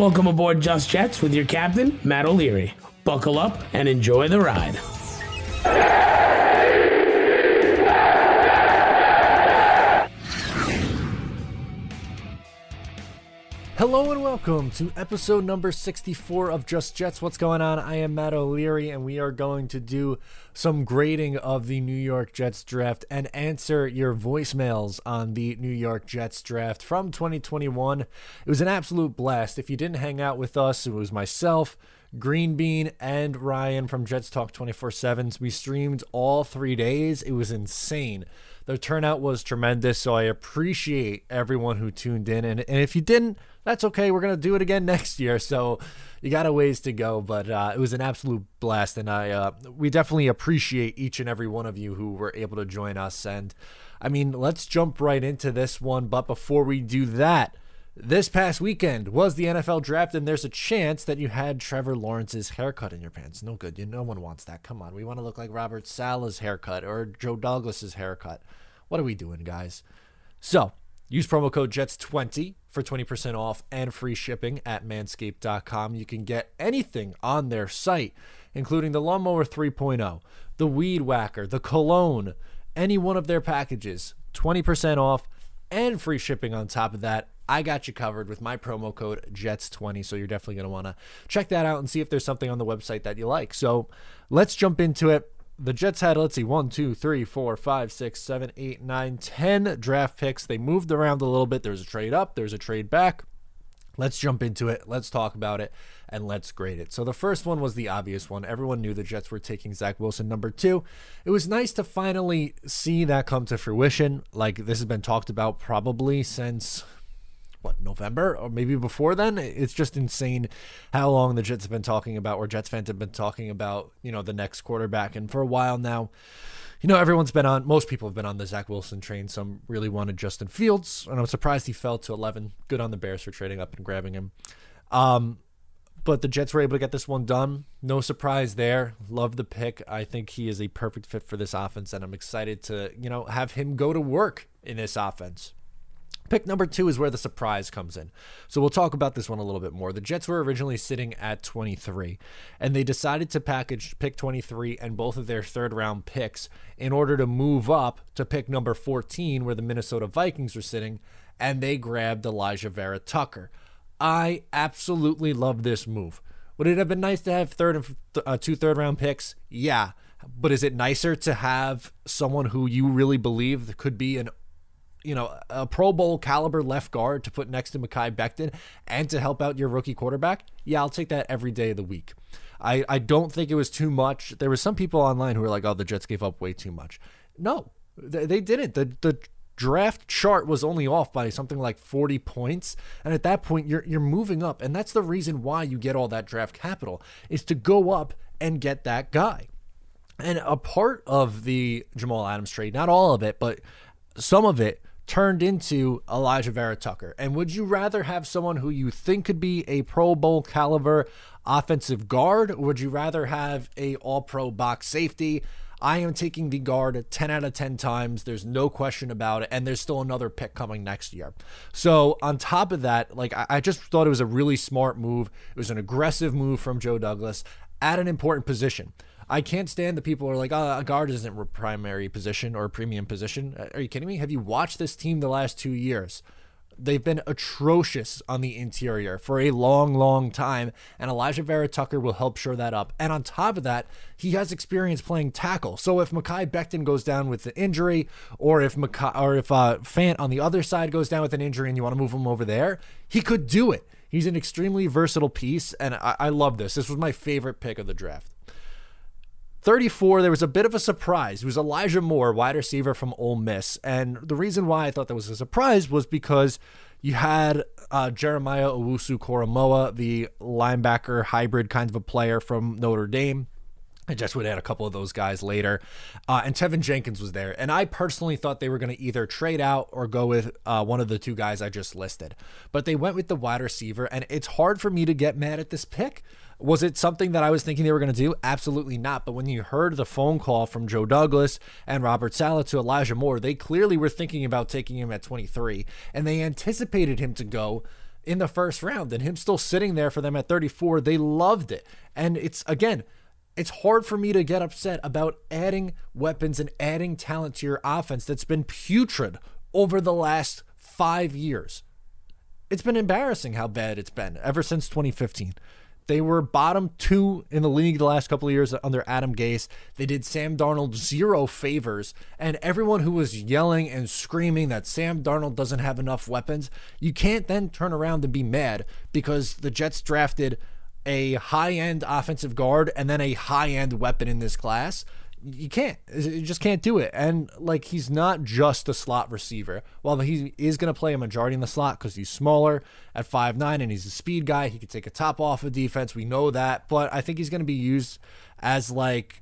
Welcome aboard Just Jets with your captain, Matt O'Leary. Buckle up and enjoy the ride. Hello and welcome to episode number 64 of Just Jets. What's going on? I am Matt O'Leary, and we are going to do some grading of the New York Jets draft and answer your voicemails on the New York Jets draft from 2021. It was an absolute blast. If you didn't hang out with us, it was myself, Green Bean, and Ryan from Jets Talk 24/7s. We streamed all 3 days. It was insane. The turnout was tremendous, so I appreciate everyone who tuned in. And if you didn't, that's okay. We're going to do it again next year, so you got a ways to go. But it was an absolute blast, and we definitely appreciate each and every one of you who were able to join us. And, I mean, let's jump right into this one. But before we do that, this past weekend was the NFL draft, and there's a chance that you had Trevor Lawrence's haircut in your pants. No good. No one wants that. Come on. We want to look like Robert Salah's haircut or Joe Douglas's haircut. What are we doing, guys? So use promo code JETS20 for 20% off and free shipping at manscaped.com. You can get anything on their site, including the Lawnmower 3.0, the Weed Whacker, the Cologne, any one of their packages, 20% off and free shipping on top of that. I got you covered with my promo code JETS20, so you're definitely going to want to check that out and see if there's something on the website that you like. So let's jump into it. The Jets had, let's see, 10 draft picks. They moved around a little bit. There's a trade up. There's a trade back. Let's jump into it. Let's talk about it, and let's grade it. So the first one was the obvious one. Everyone knew the Jets were taking Zach Wilson, number 2. It was nice to finally see that come to fruition. Like, this has been talked about probably since November or maybe before then. It's just insane how long the Jets have been talking about, or Jets fans have been talking about, you know, the next quarterback. And for a while now, you know, everyone's been on, most people have been on the Zach Wilson train. Some really wanted Justin Fields, and I'm surprised he fell to 11. Good on the Bears for trading up and grabbing him. But the Jets were able to get this one done. No surprise there. Love the pick. I think he is a perfect fit for this offense, and I'm excited to, you know, have him go to work in this offense. Pick number 2 is where the surprise comes in. So we'll talk about this one a little bit more. The Jets were originally sitting at 23, and they decided to package pick 23 and both of their third-round picks in order to move up to pick number 14, where the Minnesota Vikings were sitting, and they grabbed Elijah Vera Tucker. I absolutely love this move. Would it have been nice to have two third-round picks? Yeah, but is it nicer to have someone who you really believe could be an, you know, a Pro Bowl caliber left guard to put next to Mekhi Becton and to help out your rookie quarterback? Yeah, I'll take that every day of the week. I don't think it was too much. There were some people online who were like, oh, the Jets gave up way too much. No, they didn't. The draft chart was only off by something like 40 points. And at that point, you're moving up. And that's the reason why you get all that draft capital, is to go up and get that guy. And a part of the Jamal Adams trade, not all of it, but some of it, turned into Elijah Vera Tucker. And would you rather have someone who you think could be a Pro Bowl caliber offensive guard, or would you rather have a all-pro box safety? I am taking the guard 10 out of 10 times. There's no question about it. And there's still another pick coming next year. So on top of that, like, I just thought it was a really smart move. It was an aggressive move from Joe Douglas at an important position. I can't stand the people who are like, oh, a guard isn't a primary position or a premium position. Are you kidding me? Have you watched this team the last 2 years? They've been atrocious on the interior for a long, long time, and Elijah Vera Tucker will help shore that up. And on top of that, he has experience playing tackle. So if Mekhi Becton goes down with an injury, or if Fant on the other side goes down with an injury and you want to move him over there, he could do it. He's an extremely versatile piece, and I love this. This was my favorite pick of the draft. 34, there was a bit of a surprise. It was Elijah Moore, wide receiver from Ole Miss. And the reason why I thought that was a surprise was because you had Jeremiah Owusu-Koramoah, the linebacker hybrid kind of a player from Notre Dame. I just would add a couple of those guys later. And Tevin Jenkins was there. And I personally thought they were going to either trade out or go with one of the two guys I just listed. But they went with the wide receiver, and it's hard for me to get mad at this pick. Was it something that I was thinking they were going to do? Absolutely not. But when you heard the phone call from Joe Douglas and Robert Salah to Elijah Moore, they clearly were thinking about taking him at 23, and they anticipated him to go in the first round and him still sitting there for them at 34. They loved it. And it's, again, it's hard for me to get upset about adding weapons and adding talent to your offense that's been putrid over the last 5 years. It's been embarrassing how bad it's been ever since 2015. They were bottom two in the league the last couple of years under Adam Gase. They did Sam Darnold zero favors, and everyone who was yelling and screaming that Sam Darnold doesn't have enough weapons, you can't then turn around and be mad because the Jets drafted a high-end offensive guard and then a high-end weapon in this class. You can't. You just can't do it. And, like, he's not just a slot receiver. While he is going to play a majority in the slot because he's smaller at 5'9", and he's a speed guy. He can take a top off of defense. We know that. But I think he's going to be used as, like,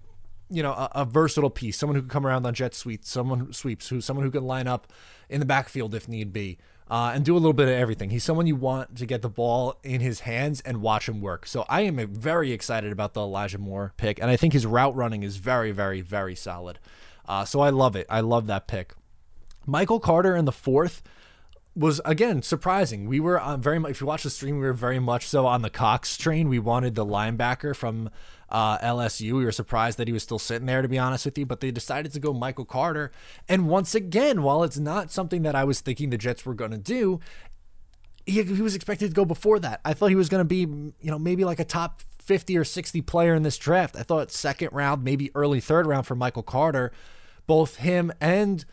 you know, a versatile piece. Someone who can come around on jet sweeps. Someone who can line up in the backfield if need be. And do a little bit of everything. He's someone you want to get the ball in his hands and watch him work. So I am very excited about the Elijah Moore pick, and I think his route running is very, very, very solid. So I love it. I love that pick. Michael Carter in the fourth was, again, surprising. We were on very much, if you watch the stream, we were very much so on the Cox train. We wanted the linebacker from LSU. We were surprised that he was still sitting there, to be honest with you, but they decided to go Michael Carter. And once again, while it's not something that I was thinking the Jets were going to do, he was expected to go before that. I thought he was going to be, you know, maybe like a top 50 or 60 player in this draft. I thought second round, maybe early third round for Michael Carter. Both him and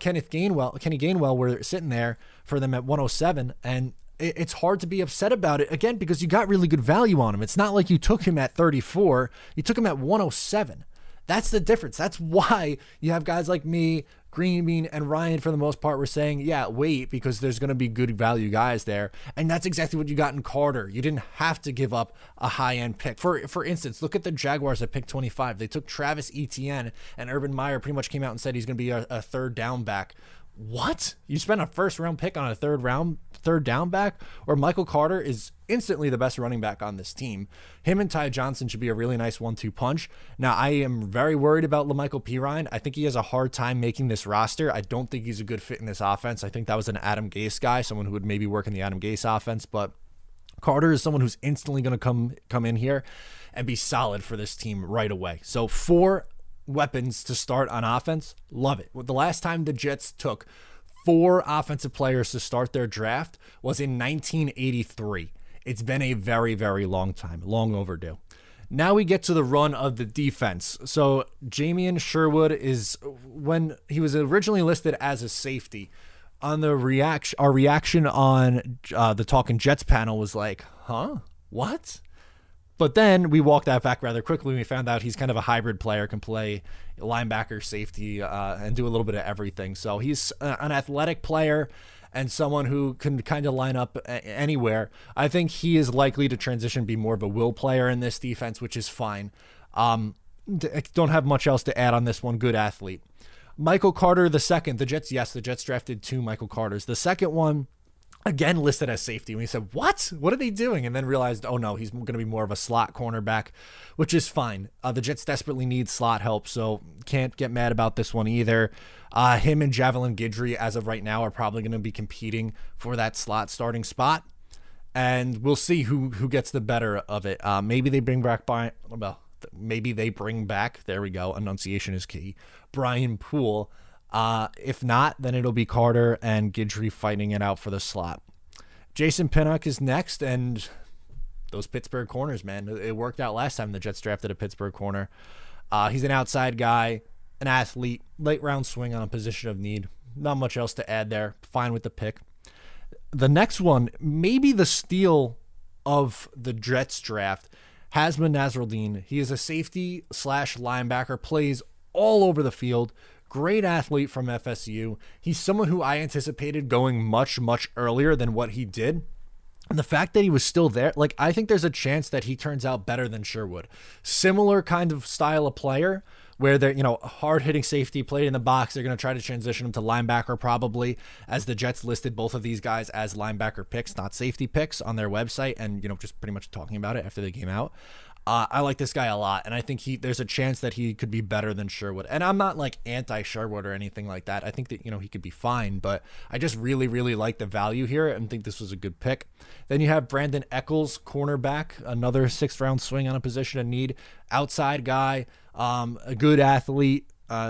Kenny Gainwell were sitting there for them at 107, and it's hard to be upset about it, again, because you got really good value on him. It's not like you took him at 34. You took him at 107. That's the difference. That's why you have guys like me, Green Bean, and Ryan, for the most part, were saying, yeah, wait, because there's going to be good value guys there. And that's exactly what you got in Carter. You didn't have to give up a high-end pick. For instance, look at the Jaguars at pick 25. They took Travis Etienne, and Urban Meyer pretty much came out and said he's going to be a third down back. What? You spent a first-round pick on a third down back? Or Michael Carter is instantly the best running back on this team. Him and Ty Johnson should be a really nice 1-2 punch. Now, I am very worried about LaMichael Pirine. I think he has a hard time making this roster. I don't think he's a good fit in this offense. I think that was an Adam Gase guy, someone who would maybe work in the Adam Gase offense, but Carter is someone who's instantly going to come in here and be solid for this team right away. So, four weapons to start on offense. Love it. The last time the Jets took four offensive players to start their draft was in 1983. It's been a very, very long time, long overdue. Now we get to the run of the defense. So Jamian Sherwood is, when he was originally listed as a safety, on the reaction, our reaction on the Talking Jets panel was like, huh? What? But then we walked that back rather quickly. We found out he's kind of a hybrid player, can play linebacker, safety, and do a little bit of everything. So he's an athletic player and someone who can kind of line up anywhere. I think he is likely to transition, be more of a will player in this defense, which is fine. Don't have much else to add on this one. Good athlete. Michael Carter the second. The Jets drafted two Michael Carters. The second one, again, listed as safety. And we said, what? What are they doing? And then realized, oh, no, he's going to be more of a slot cornerback, which is fine. The Jets desperately need slot help, so can't get mad about this one either. Him and Javelin Guidry, as of right now, are probably going to be competing for that slot starting spot. And we'll see who gets the better of it. Maybe they bring back, there we go, enunciation is key, Brian Poole. If not, then it'll be Carter and Guidry fighting it out for the slot. Jason Pinnock is next, and those Pittsburgh corners, man. It worked out last time the Jets drafted a Pittsburgh corner. He's an outside guy, an athlete, late-round swing on a position of need. Not much else to add there. Fine with the pick. The next one, maybe the steal of the Jets draft, Hamsah Nasirildeen. He is a safety/linebacker, plays all over the field. Great athlete from FSU. He's someone who I anticipated going much, much earlier than what he did. And the fact that he was still there, like, I think there's a chance that he turns out better than Sherwood. Similar kind of style of player where they're, you know, hard-hitting safety, played in the box. They're going to try to transition him to linebacker probably, as the Jets listed both of these guys as linebacker picks, not safety picks, on their website, and, you know, just pretty much talking about it after they came out. I like this guy a lot, and I think there's a chance that he could be better than Sherwood. And I'm not like anti-Sherwood or anything like that. I think that, you know, he could be fine, but I just really, really like the value here and think this was a good pick. Then you have Brandon Echols, cornerback, another sixth-round swing on a position of need, outside guy, a good athlete,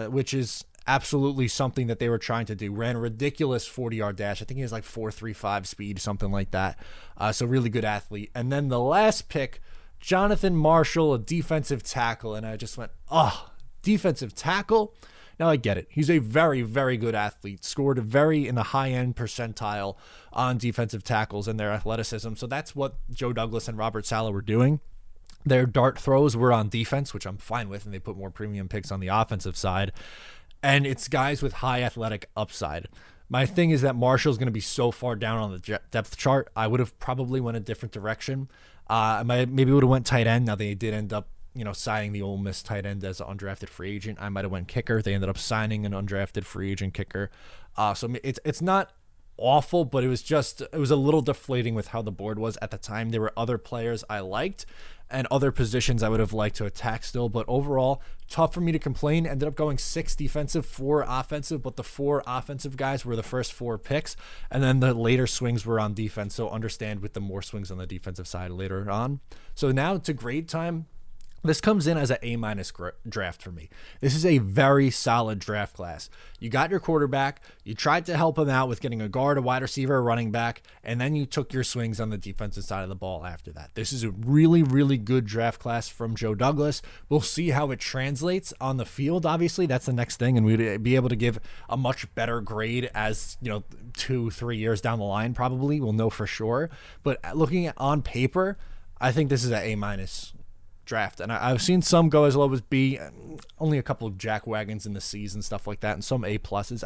which is absolutely something that they were trying to do. Ran a ridiculous 40-yard dash. I think he was like 4.35 speed, something like that. So really good athlete. And then the last pick, Jonathan Marshall, a defensive tackle. And I just went, oh, defensive tackle? Now I get it. He's a very, very good athlete. Scored very in the high-end percentile on defensive tackles and their athleticism. So that's what Joe Douglas and Robert Salah were doing. Their dart throws were on defense, which I'm fine with, and they put more premium picks on the offensive side. And it's guys with high athletic upside. My thing is that Marshall's going to be so far down on the depth chart. I would have probably went a different direction. Maybe would have went tight end. Now they did end up, you know, signing the Ole Miss tight end as an undrafted free agent. I might have went kicker. They ended up signing an undrafted free agent kicker. So it's not awful, but it was a little deflating with how the board was at the time. There were other players I liked and other positions I would have liked to attack still, but overall tough for me to complain. Ended up going 6 defensive, 4 offensive, but the 4 offensive guys were the first 4 picks, and then the later swings were on defense. So understand with the more swings on the defensive side later on. So now to grade time. This comes in as an A- draft for me. This is a very solid draft class. You got your quarterback. You tried to help him out with getting a guard, a wide receiver, a running back, and then you took your swings on the defensive side of the ball after that. This is a really, really good draft class from Joe Douglas. We'll see how it translates on the field, obviously. That's the next thing, and we'd be able to give a much better grade as, you know, 2-3 years down the line probably. We'll know for sure. But looking at on paper, I think this is an A- draft, and I've seen some go as low as B, only a couple of jack wagons in the C's and stuff like that, and some A+.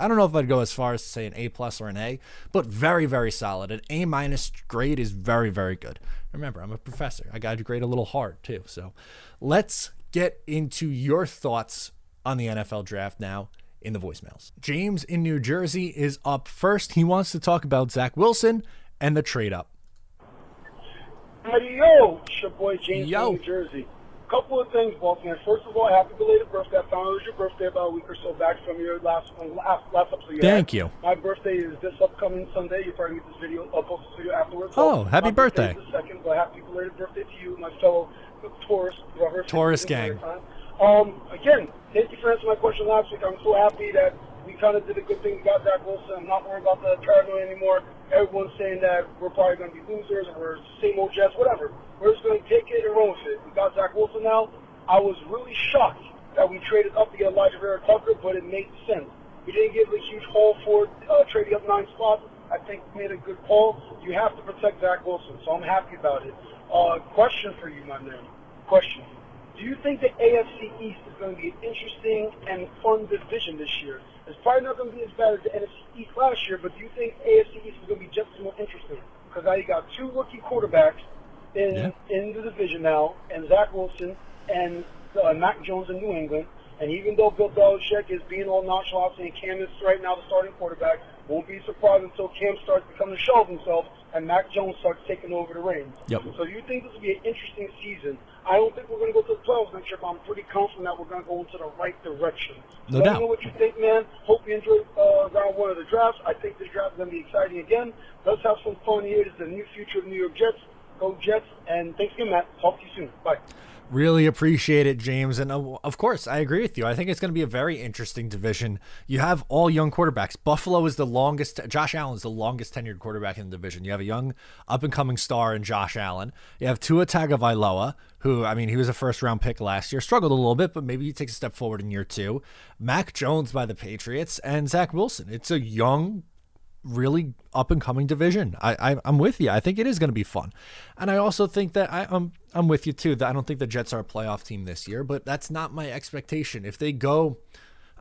I don't know if I'd go as far as to say an A+ or an A, but very, very solid. An A- grade is very, very good. Remember, I'm a professor. I got to grade a little hard too. So let's get into your thoughts on the NFL draft now in the voicemails. James in New Jersey is up first. He wants to talk about Zach Wilson and the trade up. Yo, it's your boy James from New Jersey. Couple of things, Baltimore. First of all, happy belated birthday. I found it was your birthday about a week or so back from your last episode. You Thank you. My birthday is this upcoming Sunday. You'll probably get this video, I'll post this video afterwards. Oh, happy birthday. Is the second, but happy belated birthday to you, my fellow Taurus gang. Again, thank you for answering my question last week. I'm so happy that we kind of did a good thing. We got Zach Wilson. I'm not worried about the paranoia anymore. Everyone's saying that we're probably going to be losers or we're same old Jets, whatever. We're just going to take it and run with it. We got Zach Wilson now. I was really shocked that we traded up to get Elijah Vera Tucker, but it made sense. We didn't give a huge haul for trading up 9 spots. I think we made a good call. You have to protect Zach Wilson, so I'm happy about it. Question for you, my man. Question. Do you think the AFC East is going to be an interesting and fun division this year? It's probably not going to be as bad as the NFC East last year, but do you think AFC East is going to be just as more interesting? Because now you got 2 rookie quarterbacks in the division now, and Zach Wilson and Mac Jones in New England. And even though Bill Belichick is being all nonchalant saying Cam is right now the starting quarterback, won't be surprised until Cam starts becoming a shell of himself and Mac Jones starts taking over the reins. Yep. So you think this will be an interesting season. I don't think we're going to go to the playoffs next year, but I'm pretty confident that we're going to go into the right direction. No doubt. Let me know what you think, man. Hope you enjoyed round one of the drafts. I think this draft is going to be exciting again. Let's have some fun here. This is the new future of New York Jets. Go Jets. And thanks again, Matt. Talk to you soon. Bye. Really appreciate it, James. And of course, I agree with you. I think it's going to be a very interesting division. You have all young quarterbacks. Buffalo is the longest. Josh Allen is the longest tenured quarterback in the division. You have a young up-and-coming star in Josh Allen. You have Tua Tagovailoa, who, I mean, he was a first-round pick last year. Struggled a little bit, but maybe he takes a step forward in year 2. Mac Jones by the Patriots and Zach Wilson. It's a young, really up-and-coming division. I'm with you. I think it is going to be fun. And I also think that I'm with you too. I don't think the Jets are a playoff team this year, but that's not my expectation. If they go,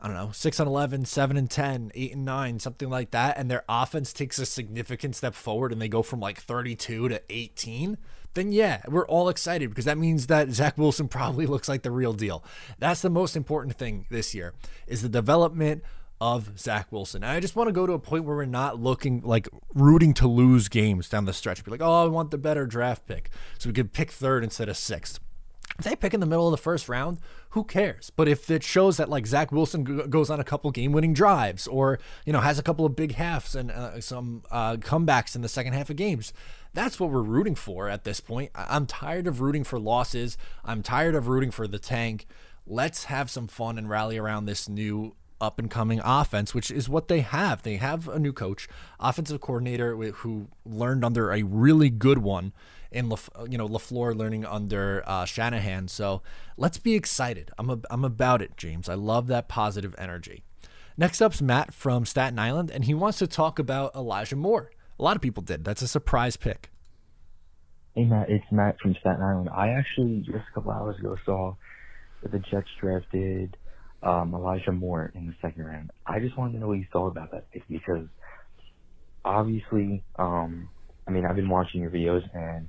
I don't know, 6-11, 7-10, 8-9, something like that, and their offense takes a significant step forward and they go from like 32 to 18, then yeah, we're all excited because that means that Zach Wilson probably looks like the real deal. That's the most important thing this year is the development of Zach Wilson. And I just want to go to a point where we're not looking like rooting to lose games down the stretch. Be like, oh, I want the better draft pick. So we could pick 3rd instead of 6th. If they pick in the middle of the first round, who cares? But if it shows that like Zach Wilson goes on a couple game-winning drives, or you know, has a couple of big halves and some comebacks in the second half of games, that's what we're rooting for at this point. I'm tired of rooting for losses. I'm tired of rooting for the tank. Let's have some fun and rally around this new up-and-coming offense, which is what they have. They have a new coach, offensive coordinator who learned under a really good one in LaFleur, learning under Shanahan. So let's be excited. I'm about it, James. I love that positive energy. Next up's Matt from Staten Island, and he wants to talk about Elijah Moore. A lot of people did. That's a surprise pick. Hey, Matt. It's Matt from Staten Island. I actually just a couple hours ago saw that the Jets drafted Elijah Moore in the second round. I just wanted to know what you thought about that pick, because obviously, I mean, I've been watching your videos, and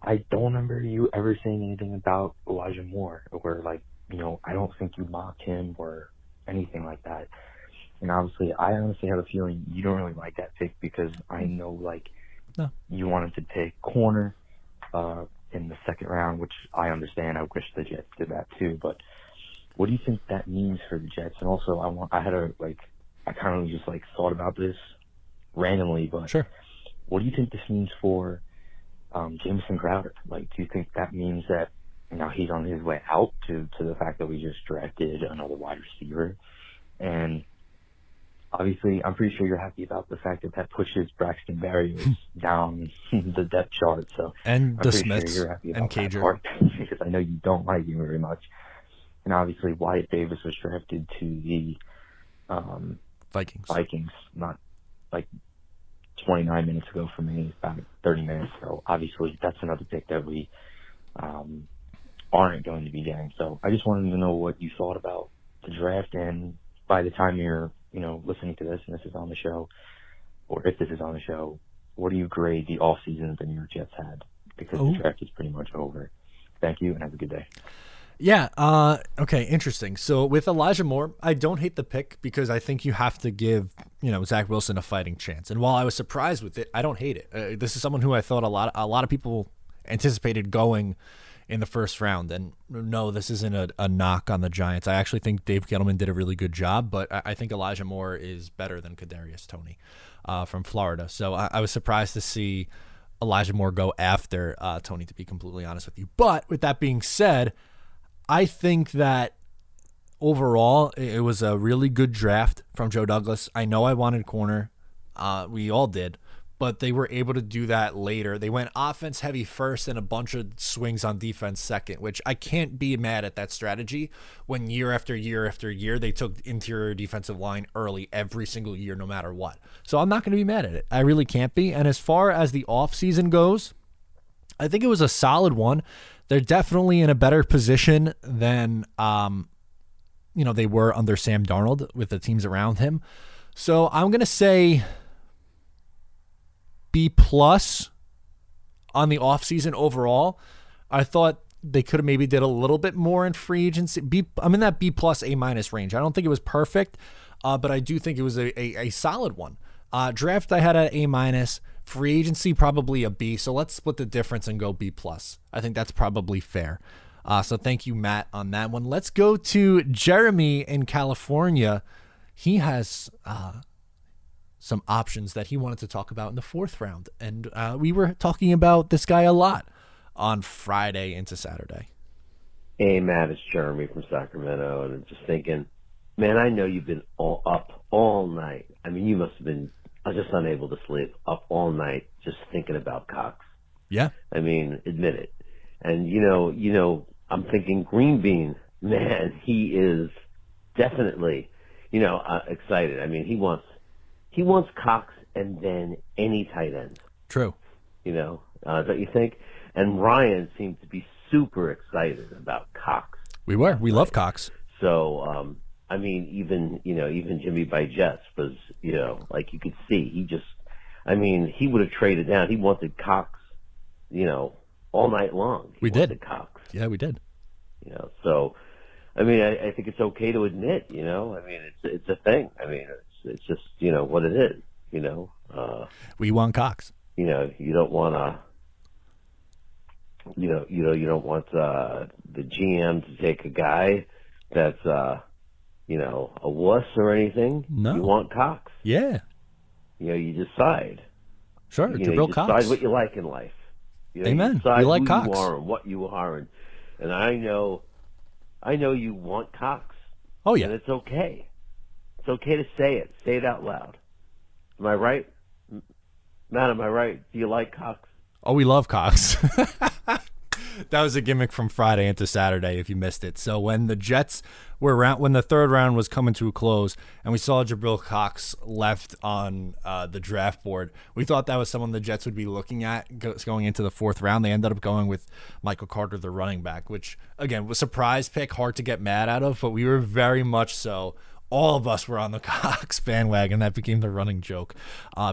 I don't remember you ever saying anything about Elijah Moore, or like, you know, I don't think you mocked him or anything like that. And obviously, I honestly have a feeling you don't really like that pick, because I know like you wanted to pick corner in the second round, which I understand. I wish the Jets did that too, but what do you think that means for the Jets? And also, I kind of just like thought about this randomly, but sure, what do you think this means for Jameson Crowder? Like, do you think that means that now he's on his way out to the fact that we just drafted another wide receiver? And obviously, I'm pretty sure you're happy about the fact that that pushes Braxton Berrios down the depth chart. So and the Smiths and Cager, because I know you don't like him very much. And obviously, Wyatt Davis was drafted to the Vikings, not like 29 minutes ago for me, about 30 minutes ago. Obviously, that's another pick that we aren't going to be getting. So I just wanted to know what you thought about the draft, and by the time you're listening to this, and this is on the show, or if this is on the show, what do you grade the offseason that the New York Jets had? Because the draft is pretty much over. Thank you, and have a good day. Yeah, okay, interesting. So with Elijah Moore, I don't hate the pick, because I think you have to give, Zach Wilson a fighting chance. And while I was surprised with it, I don't hate it. This is someone who I thought a lot of people anticipated going in the first round. And no, this isn't a knock on the Giants. I actually think Dave Gettleman did a really good job, but I think Elijah Moore is better than Kadarius Toney from Florida. So I was surprised to see Elijah Moore go after Toney, to be completely honest with you. But with that being said, I think that overall it was a really good draft from Joe Douglas. I know I wanted corner. We all did. But they were able to do that later. They went offense heavy first and a bunch of swings on defense second, which I can't be mad at that strategy when year after year after year they took interior defensive line early every single year, no matter what. So I'm not going to be mad at it. I really can't be. And as far as the offseason goes, I think it was a solid one. They're definitely in a better position than they were under Sam Darnold with the teams around him. So I'm going to say B+ on the offseason overall. I thought they could have maybe did a little bit more in free agency. I'm in that B+ A- range. I don't think it was perfect, but I do think it was a solid one. Draft I had at A-, free agency probably a B. So let's split the difference and go B+. I think that's probably fair. So thank you, Matt, on that one. Let's go to Jeremy in California. He has some options that he wanted to talk about in the fourth round. And we were talking about this guy a lot on Friday into Saturday. Hey, Matt, it's Jeremy from Sacramento. And I'm just thinking, man, I know you've been up all night. I mean, you must have been just unable to sleep, up all night just thinking about Cox. Yeah. I mean, admit it. And, I'm thinking Green Bean, man, he is definitely, excited. I mean, he wants Cox and then any tight end. True. Don't you think? And Ryan seemed to be super excited about Cox. We were. We love Cox. So, I mean, even Jimmy Byjes was, like you could see, he would have traded down. He wanted Cox, all night long. We did. Cox. Yeah, we did. So, I mean, I think it's okay to admit, I mean, it's a thing. I mean, it's just, what it is, we want Cox. You don't want to, you don't want the GM to take a guy that's a wuss or anything. No, you want Cox. Yeah, you decide. Sure, Jabril Cox. Decide what you like in life. Amen. You decide who Cox. You are and what you are, and I know you want Cox. Oh yeah, and it's okay. It's okay to say it. Say it out loud. Am I right? Matt, am I right? Do you like Cox? Oh, we love Cox. That was a gimmick from Friday into Saturday, if you missed it. So when the Jets were around, when the third round was coming to a close, and we saw Jabril Cox left on the draft board, we thought that was someone the Jets would be looking at going into the fourth round. They ended up going with Michael Carter, the running back, which, again, was a surprise pick, hard to get mad out of, but we were very much so. All of us were on the Cox bandwagon. That became the running joke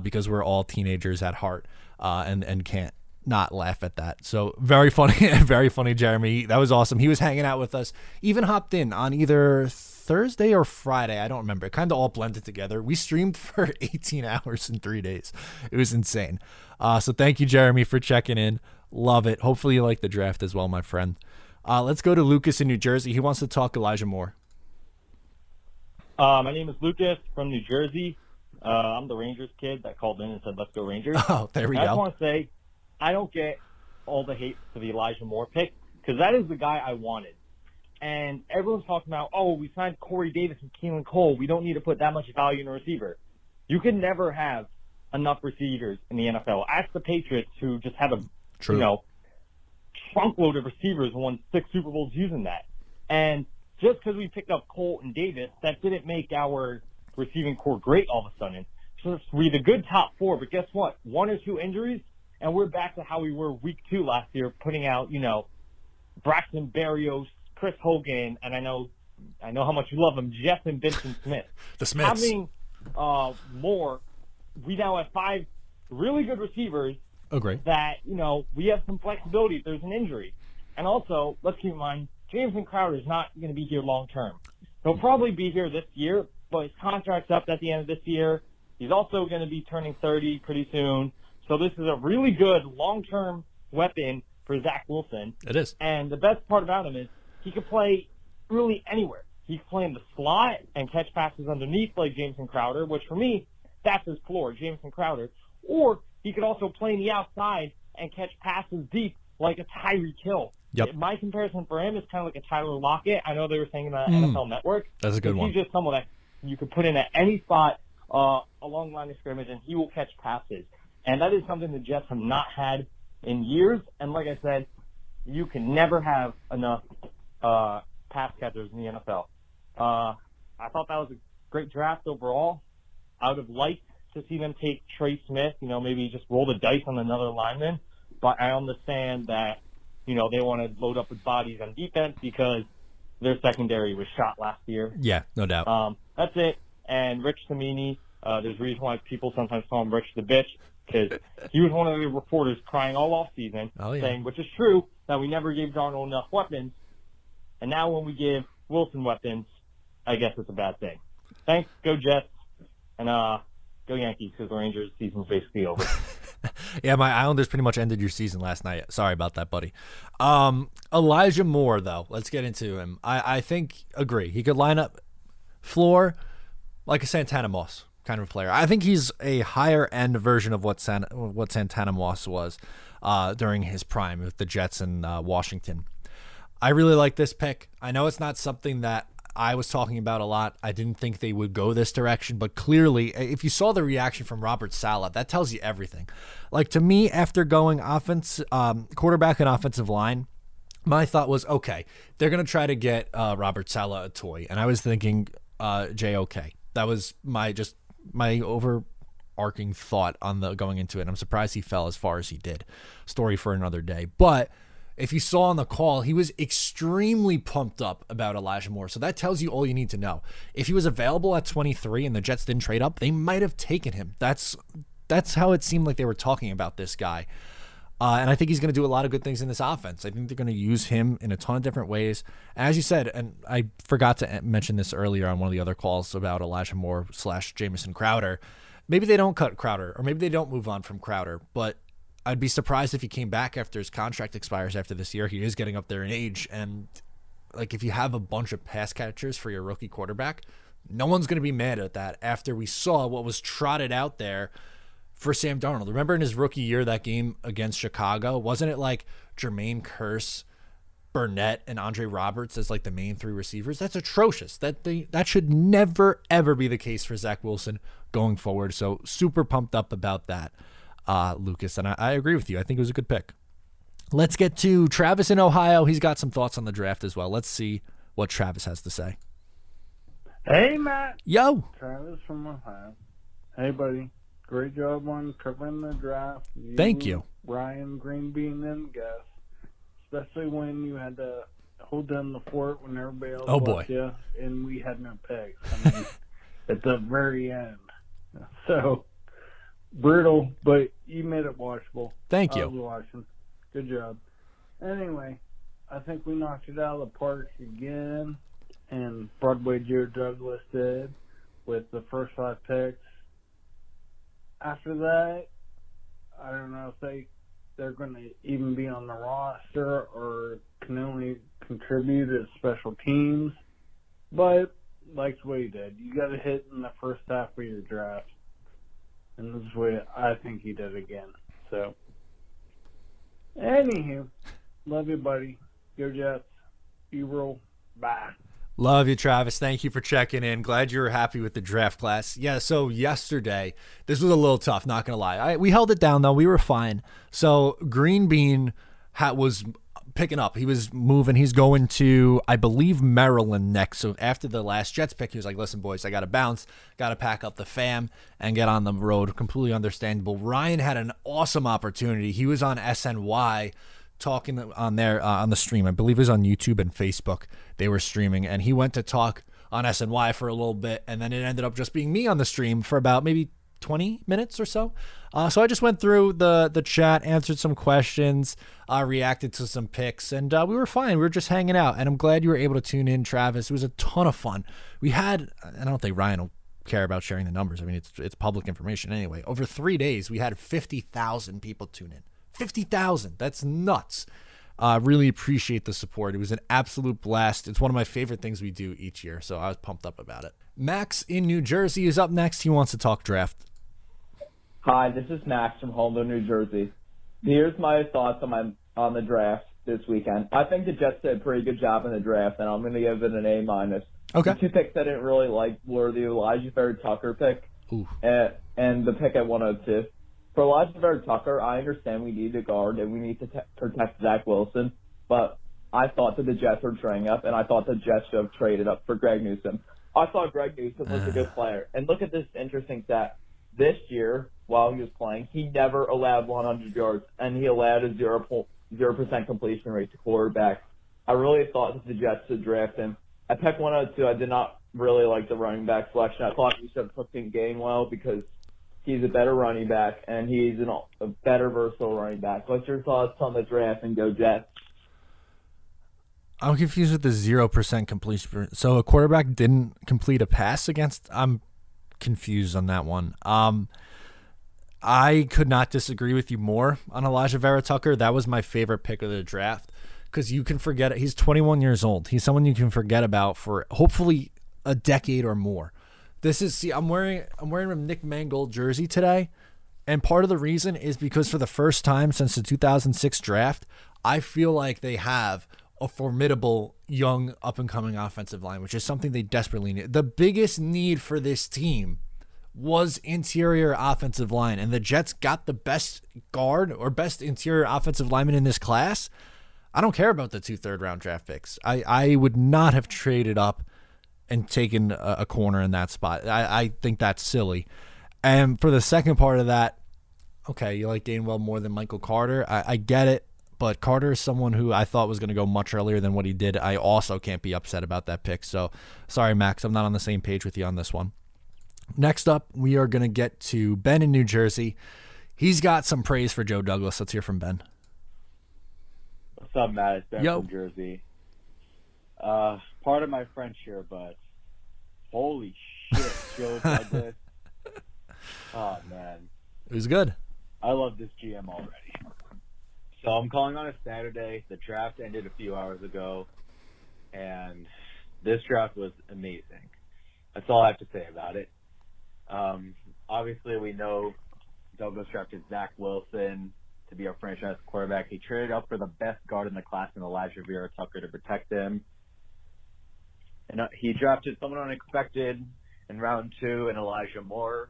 because we're all teenagers at heart and can't not laugh at that. So very funny, Jeremy. That was awesome. He was hanging out with us, even hopped in on either Thursday or Friday. I don't remember. It kind of all blended together. We streamed for 18 hours in 3 days. It was insane. So thank you, Jeremy, for checking in. Love it. Hopefully you like the draft as well, my friend. Let's go to Lucas in New Jersey. He wants to talk Elijah Moore. My name is Lucas from New Jersey. I'm the Rangers kid that called in and said, let's go Rangers. Oh, there we go. I just want to say, I don't get all the hate for the Elijah Moore pick because that is the guy I wanted. And everyone's talking about, oh, we signed Corey Davis and Keelan Cole. We don't need to put that much value in a receiver. You can never have enough receivers in the NFL. Ask the Patriots who just had a trunkload of receivers and won 6 Super Bowls using that. And just because we picked up Cole and Davis, that didn't make our receiving core great all of a sudden. So we had a good top four, but guess what? One or two injuries, and we're back to how we were week 2 last year, putting out, Braxton Berrios, Chris Hogan, and I know how much you love them, Jeff and Vincent Smith. The Smiths. Having more, we now have 5 really good receivers. Oh, great. That, we have some flexibility if there's an injury. And also, let's keep in mind, Jameson Crowder is not going to be here long term. He'll probably be here this year, but his contract's up at the end of this year. He's also going to be turning 30 pretty soon. So this is a really good long-term weapon for Zach Wilson. It is. And the best part about him is he can play really anywhere. He can play in the slot and catch passes underneath like Jameson Crowder, which for me, that's his floor, Jameson Crowder. Or he could also play in the outside and catch passes deep like a Tyreek Hill. Yep. My comparison for him is kind of like a Tyler Lockett. I know they were saying about NFL Network. That's a good one. He's just someone that you can put in at any spot along the line of scrimmage, and he will catch passes. And that is something the Jets have not had in years. And like I said, you can never have enough pass catchers in the NFL. I thought that was a great draft overall. I would have liked to see them take Trey Smith, maybe just roll the dice on another lineman. But I understand that they want to load up with bodies on defense because their secondary was shot last year. Yeah, no doubt. That's it. And Rich Cimini, there's a reason why people sometimes call him Rich the Bitch, because he was one of the reporters crying all offseason, saying, which is true, that we never gave Darnold enough weapons. And now when we give Wilson weapons, I guess it's a bad thing. Thanks. Go Jets. And go Yankees, because the Rangers season's basically over. Yeah, my Islanders pretty much ended your season last night. Sorry about that, buddy. Elijah Moore, though, let's get into him. I think, agree. He could line up floor like a Santana Moss kind of player. I think he's a higher-end version of what Santana Moss was during his prime with the Jets and Washington. I really like this pick. I know it's not something that I was talking about a lot. I didn't think they would go this direction, but clearly, if you saw the reaction from Robert Salah, that tells you everything. Like, to me, after going offense, quarterback and offensive line, my thought was, okay, they're going to try to get Robert Salah a toy. And I was thinking JOK. That was my overarching thought on the going into it. I'm surprised he fell as far as he did. Story for another day. But if you saw on the call, he was extremely pumped up about Elijah Moore. So that tells you all you need to know. If he was available at 23 and the Jets didn't trade up, they might have taken him. That's how it seemed like they were talking about this guy. And I think he's going to do a lot of good things in this offense. I think they're going to use him in a ton of different ways. As you said, and I forgot to mention this earlier on one of the other calls about Elijah Moore / Jamison Crowder. Maybe they don't cut Crowder, or maybe they don't move on from Crowder, but I'd be surprised if he came back after his contract expires after this year. He is getting up there in age, and like, if you have a bunch of pass catchers for your rookie quarterback, no one's going to be mad at that after we saw what was trotted out there for Sam Darnold. Remember in his rookie year, that game against Chicago, wasn't it like Jermaine Kearse, Burnett, and Andre Roberts as like the main three receivers? That's atrocious. That should never, ever be the case for Zach Wilson going forward. So super pumped up about that, Lucas. And I agree with you. I think it was a good pick. Let's get to Travis in Ohio. He's got some thoughts on the draft as well. Let's see what Travis has to say. Hey, Matt. Yo. Travis from Ohio. Hey, buddy. Great job on covering the draft. Thank you. Ryan, Green Bean, and Gus. Especially when you had to hold down the fort when everybody else left you, and we had no pegs. I mean, at the very end. So brutal, but you made it watchable. Thank you. I was watching. Good job. Anyway, I think we knocked it out of the park again, and Broadway Joe Douglas did with the first 5 picks. After that, I don't know if they're going to even be on the roster or can only contribute as special teams. But like the way he did, you got to hit in the first half of your draft. And this is what I think he did again. So, anywho, love you, buddy. Go Jets. You roll. Bye. Love you, Travis. Thank you for checking in. Glad you were happy with the draft class. Yeah, so yesterday, this was a little tough, not going to lie. We held it down, though. We were fine. So Green Bean was picking up. He was moving. He's going to, I believe, Maryland next. So after the last Jets pick, he was like, listen, boys, I got to bounce. Got to pack up the fam and get on the road. Completely understandable. Ryan had an awesome opportunity. He was on SNY. Talking on there on the stream. I believe it was on YouTube and Facebook. They were streaming, and he went to talk on SNY for a little bit, and then it ended up just being me on the stream for about maybe 20 minutes or so. So I just went through the chat, answered some questions, reacted to some picks, and we were fine. We were just hanging out, and I'm glad you were able to tune in, Travis. It was a ton of fun. We had, I don't think Ryan will care about sharing the numbers. I mean, it's public information anyway. Over 3 days, we had 50,000 people tune in. 50,000. That's nuts. Really appreciate the support. It was an absolute blast. It's one of my favorite things we do each year, so I was pumped up about it. Max in New Jersey is up next. He wants to talk draft. Hi, this is Max from Holmdel, New Jersey. Here's my thoughts on the draft this weekend. I think the Jets did a pretty good job in the draft, and I'm going to give it an A-. Okay. The two picks I didn't really like were the Elijah Vera Tucker pick and the pick at 102. For Elijah Vera Tucker, I understand we need a guard and we need to protect Zach Wilson, but I thought that the Jets were trading up, and I thought the Jets should have traded up for Greg Newsome. I thought Greg Newsome was a good player. And look at this interesting stat. This year, while he was playing, he never allowed 100 yards, and he allowed a 0% completion rate to quarterbacks. I really thought that the Jets should draft him. At pick 102, I did not really like the running back selection. I thought he should have picked Gainwell because he's a better running back, and he's a better versatile running back. What's your thoughts on the draft, and go Jets? I'm confused with the 0% completion. So a quarterback didn't complete a pass against? I'm confused on that one. I could not disagree with you more on Elijah Vera Tucker. That was my favorite pick of the draft because you can forget it. He's 21 years old. He's someone you can forget about for hopefully a decade or more. This is, see, I'm wearing a Nick Mangold jersey today, and part of the reason is because for the first time since the 2006 draft, I feel like they have a formidable young up-and-coming offensive line, which is something they desperately need. The biggest need for this team was interior offensive line, and the Jets got the best guard or best interior offensive lineman in this class. I don't care about the 2 third-round draft picks. I would not have traded up and taking a corner in that spot. I think that's silly. And for the second part of that, okay, you like Gainwell more than Michael Carter. I get it, but Carter is someone who I thought was going to go much earlier than what he did. I also can't be upset about that pick. So sorry, Max, I'm not on the same page with you on this one. Next up, we are going to get to Ben in New Jersey. He's got some praise for Joe Douglas. Let's hear from Ben. What's up, Matt? It's Ben from Jersey. Part of my French here, but holy shit, Joe Douglas. Oh, man. It was good. I love this GM already. So I'm calling on a Saturday. The draft ended a few hours ago, and this draft was amazing. That's all I have to say about it. Obviously, we know Douglas drafted Zach Wilson to be our franchise quarterback. He traded up for the best guard in the class in Elijah Vera Tucker to protect him. And he drafted someone unexpected in round two in Elijah Moore,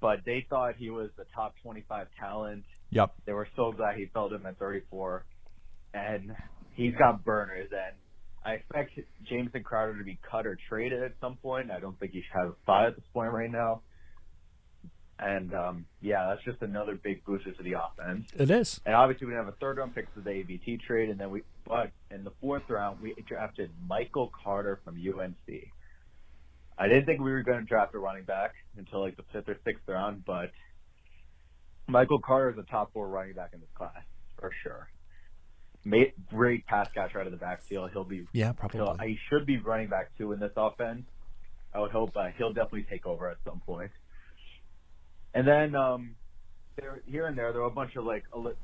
but they thought he was the top 25 talent. Yep. They were so glad he felled him at 34. And he's got burners, and I expect Jameson Crowder to be cut or traded at some point. I don't think he should have a spot at this point right now. And, yeah, that's just another big booster to the offense. It is. And obviously we have a third-round pick for the AVT trade, and then but in the fourth round we drafted Michael Carter from UNC. I didn't think we were going to draft a running back until, like, the fifth or sixth round, but Michael Carter is a top-four running back in this class for sure. Made great pass catch right out of the backfield. He'll be he should be running back two in this offense. I would hope he'll definitely take over at some point. And then there were a bunch of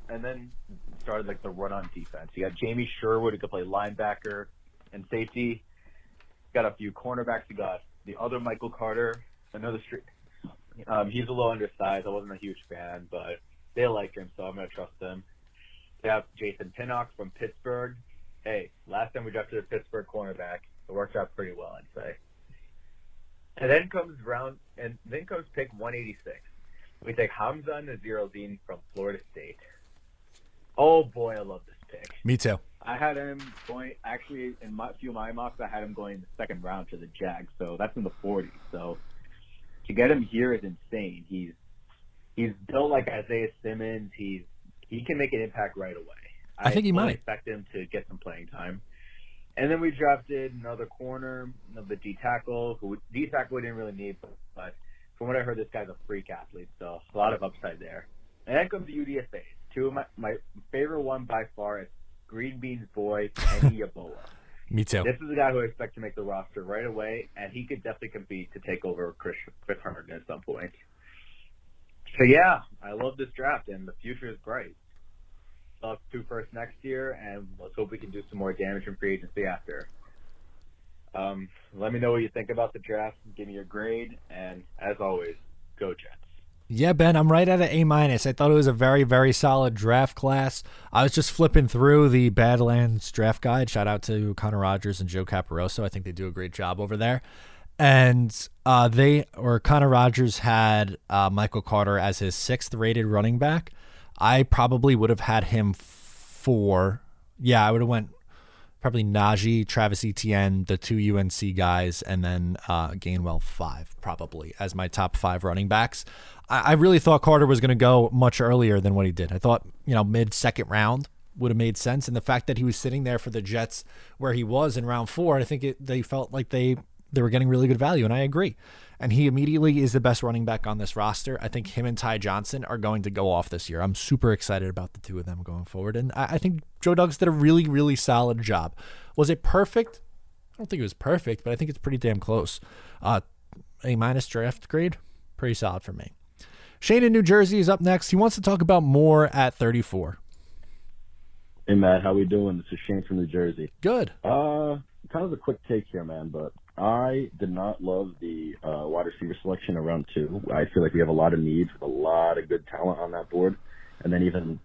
and then started the run on defense. You got Jamie Sherwood, who could play linebacker and safety. Got a few cornerbacks. You got the other Michael Carter, another street. He's a little undersized. I wasn't a huge fan, but they like him, so I'm gonna trust him. They have Jason Pinnock from Pittsburgh. Hey, last time we drafted a Pittsburgh cornerback, it worked out pretty well, I'd say. And then comes pick 186. We take Hamsah Nasirildeen from Florida State. Oh, boy, I love this pick. Me too. I had him going – actually, in my mocks, I had him going in the second round to the Jags, so that's in the 40s. So to get him here is insane. He's built like Isaiah Simmons. He can make an impact right away. I think he might. I expect him to get some playing time. And then we drafted another corner of the D-tackle, who D-tackle we didn't really need, but from what I heard, this guy's a freak athlete, so a lot of upside there. And then comes the UDFAs. Two of my favorite one by far is Green Bean's boy, Penny Ebola. Me too. This is a guy who I expect to make the roster right away, and he could definitely compete to take over Chris Herndon at some point. So, yeah, I love this draft, and the future is bright. I'll have two firsts next year, and let's hope we can do some more damage in free agency after. Let me know what you think about the draft. Give me your grade, and as always, go Jets. Yeah, Ben, I'm right at an A-. I thought it was a very, very solid draft class. I was just flipping through the Badlands draft guide. Shout out to Connor Rogers and Joe Caparoso. I think they do a great job over there. And Connor Rogers had Michael Carter as his sixth-rated running back. I probably would have had him four. Yeah, I would have went probably Najee, Travis Etienne, the two UNC guys, and then Gainwell five probably as my top five running backs. I really thought Carter was going to go much earlier than what he did. I thought, mid-second round would have made sense. And the fact that he was sitting there for the Jets where he was in round four, I think they felt like they were getting really good value, and I agree. And he immediately is the best running back on this roster. I think him and Ty Johnson are going to go off this year. I'm super excited about the two of them going forward. And I think Joe Douglas did a really, really solid job. Was it perfect? I don't think it was perfect, but I think it's pretty damn close. A- draft grade, pretty solid for me. Shane in New Jersey is up next. He wants to talk about Moore at 34. Hey, Matt, how we doing? This is Shane from New Jersey. Good. Kind of a quick take here, man, but I did not love the wide receiver selection in round two. I feel like we have a lot of needs with a lot of good talent on that board. And then even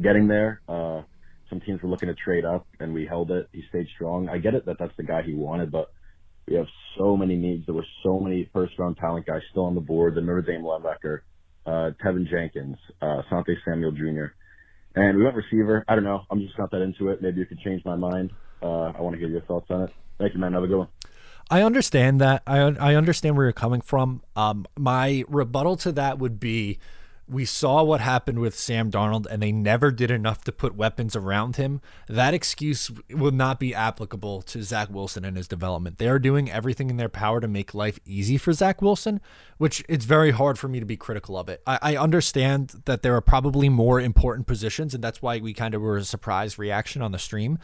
getting there, some teams were looking to trade up, and we held it. He stayed strong. I get it that that's the guy he wanted, but we have so many needs. There were so many first-round talent guys still on the board. The Notre Dame linebacker, Tevin Jenkins, Asante Samuel Jr. And we went receiver. I don't know. I'm just not that into it. Maybe you could change my mind. I want to hear your thoughts on it. Thank you, man. Have a good one. I understand that. I understand where you're coming from. My rebuttal to that would be we saw what happened with Sam Darnold, and they never did enough to put weapons around him. That excuse will not be applicable to Zach Wilson and his development. They are doing everything in their power to make life easy for Zach Wilson, which it's very hard for me to be critical of it. I understand that there are probably more important positions, and that's why we kind of were a surprise reaction on the stream.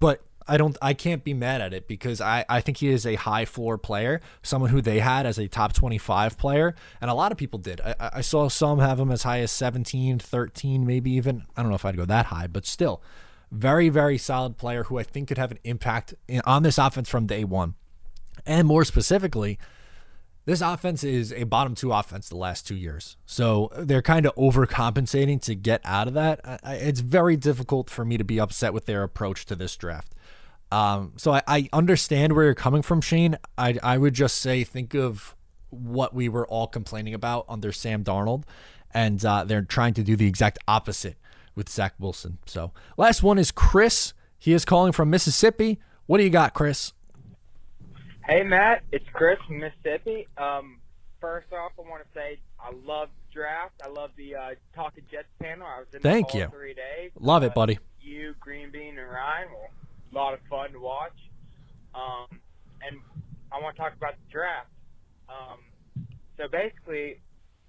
But I can't be mad at it, because I think he is a high floor player, someone who they had as a top 25 player, and a lot of people did. I saw some have him as high as 17, 13, maybe even. I don't know if I'd go that high, but still, very, very solid player who I think could have an impact on this offense from day one. And more specifically, this offense is a bottom two offense the last 2 years. So they're kind of overcompensating to get out of that. It's very difficult for me to be upset with their approach to this draft. So I understand where you're coming from, Shane. I would just say, think of what we were all complaining about under Sam Darnold, and they're trying to do the exact opposite with Zach Wilson. So last one is Chris. He is calling from Mississippi. What do you got, Chris? Hey, Matt, it's Chris from Mississippi. First off, I want to say I love the draft. I love the Talking Jets panel. I was in there all 3 days. Love it, buddy. You, Green Bean, and Ryan were a lot of fun to watch. And I want to talk about the draft. So basically,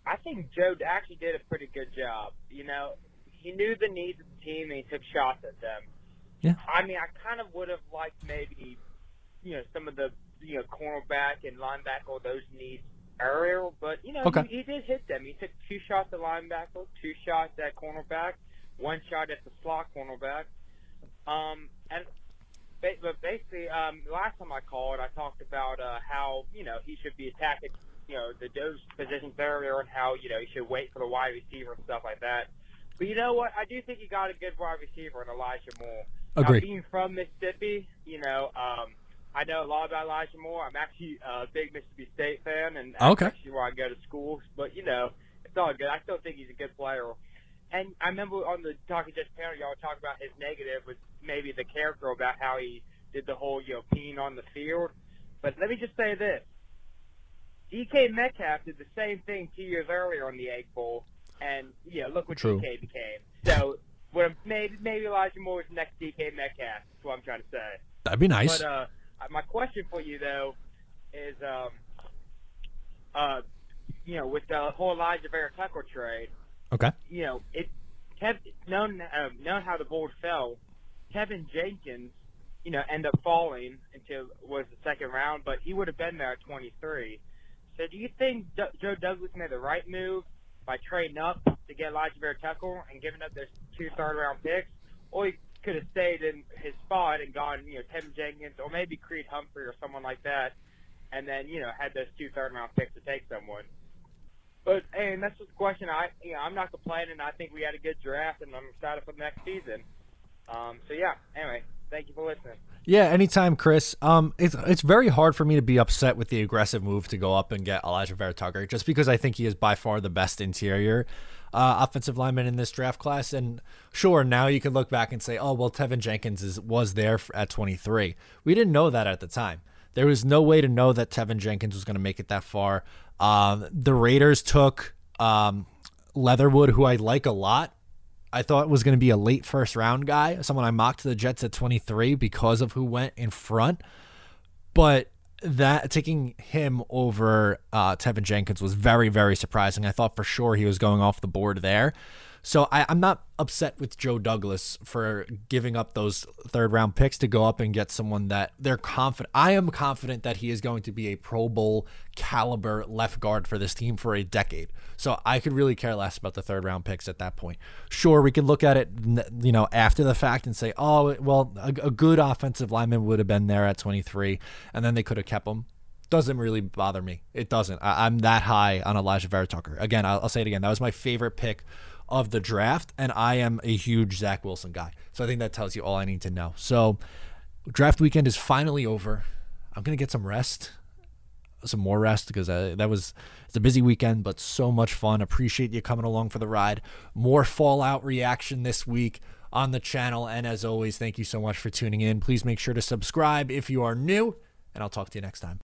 I think Joe actually did a pretty good job. You know, he knew the needs of the team, and he took shots at them. Yeah. I mean, I kind of would have liked maybe, you know, some of the cornerback and linebacker, all those needs earlier, but okay. he did hit them. He took 2 shots at linebacker, 2 shots at cornerback, 1 shot at the slot cornerback. But basically, last time I called, I talked about how he should be attacking those positions earlier, and how he should wait for the wide receiver and stuff like that. But you know what? I do think he got a good wide receiver in Elijah Moore. Agreed. Now, being from Mississippi, I know a lot about Elijah Moore. I'm actually a big Mississippi State fan, and that's actually where I go to school. But, it's all good. I still think he's a good player. And I remember on the Talking Jets panel, y'all talked about his negative was maybe the character, about how he did the whole, peeing on the field. But let me just say this. DK Metcalf did the same thing 2 years earlier on the Egg Bowl, and, look what DK became. So maybe Elijah Moore is the next DK Metcalf. That's what I'm trying to say. That'd be nice. But, my question for you, though, is, with the whole Elijah Vera Tucker trade, knowing how the board fell, Kevin Jenkins, ended up falling into was the second round, but he would have been there at 23. So do you think Joe Douglas made the right move by trading up to get Elijah Vera Tucker and giving up those 2 third-round picks, or he could have stayed in his spot and gone, Tevin Jenkins or maybe Creed Humphrey or someone like that, and then, had those 2 third-round picks to take someone? But, and that's just a question. I'm not complaining. I think we had a good draft, and I'm excited for the next season. Anyway, thank you for listening. Yeah, anytime, Chris. It's very hard for me to be upset with the aggressive move to go up and get Elijah Vera Tucker, just because I think he is by far the best interior offensive lineman in this draft class. And sure, now you can look back and say, oh, well, Tevin Jenkins was there at 23. We didn't know that at the time. There was no way to know that Tevin Jenkins was going to make it that far. The Raiders took Leatherwood, who I like a lot. I thought it was going to be a late first round guy, someone I mocked the Jets at 23 because of who went in front. But that taking him over Tevin Jenkins was very, very surprising. I thought for sure he was going off the board there. So I'm not upset with Joe Douglas for giving up those third-round picks to go up and get someone that they're confident. I am confident that he is going to be a Pro Bowl caliber left guard for this team for a decade. So I could really care less about the third-round picks at that point. Sure, we can look at it, after the fact and say, oh, well, a good offensive lineman would have been there at 23, and then they could have kept him. Doesn't really bother me. It doesn't. I'm that high on Elijah Vera Tucker. Again, I'll say it again. That was my favorite pick of the draft, and I am a huge Zach Wilson guy. So I think that tells you all I need to know. So draft weekend is finally over. I'm going to get some rest, some more rest, because it's a busy weekend, but so much fun. Appreciate you coming along for the ride. More Fallout reaction this week on the channel. And as always, thank you so much for tuning in. Please make sure to subscribe if you are new, and I'll talk to you next time.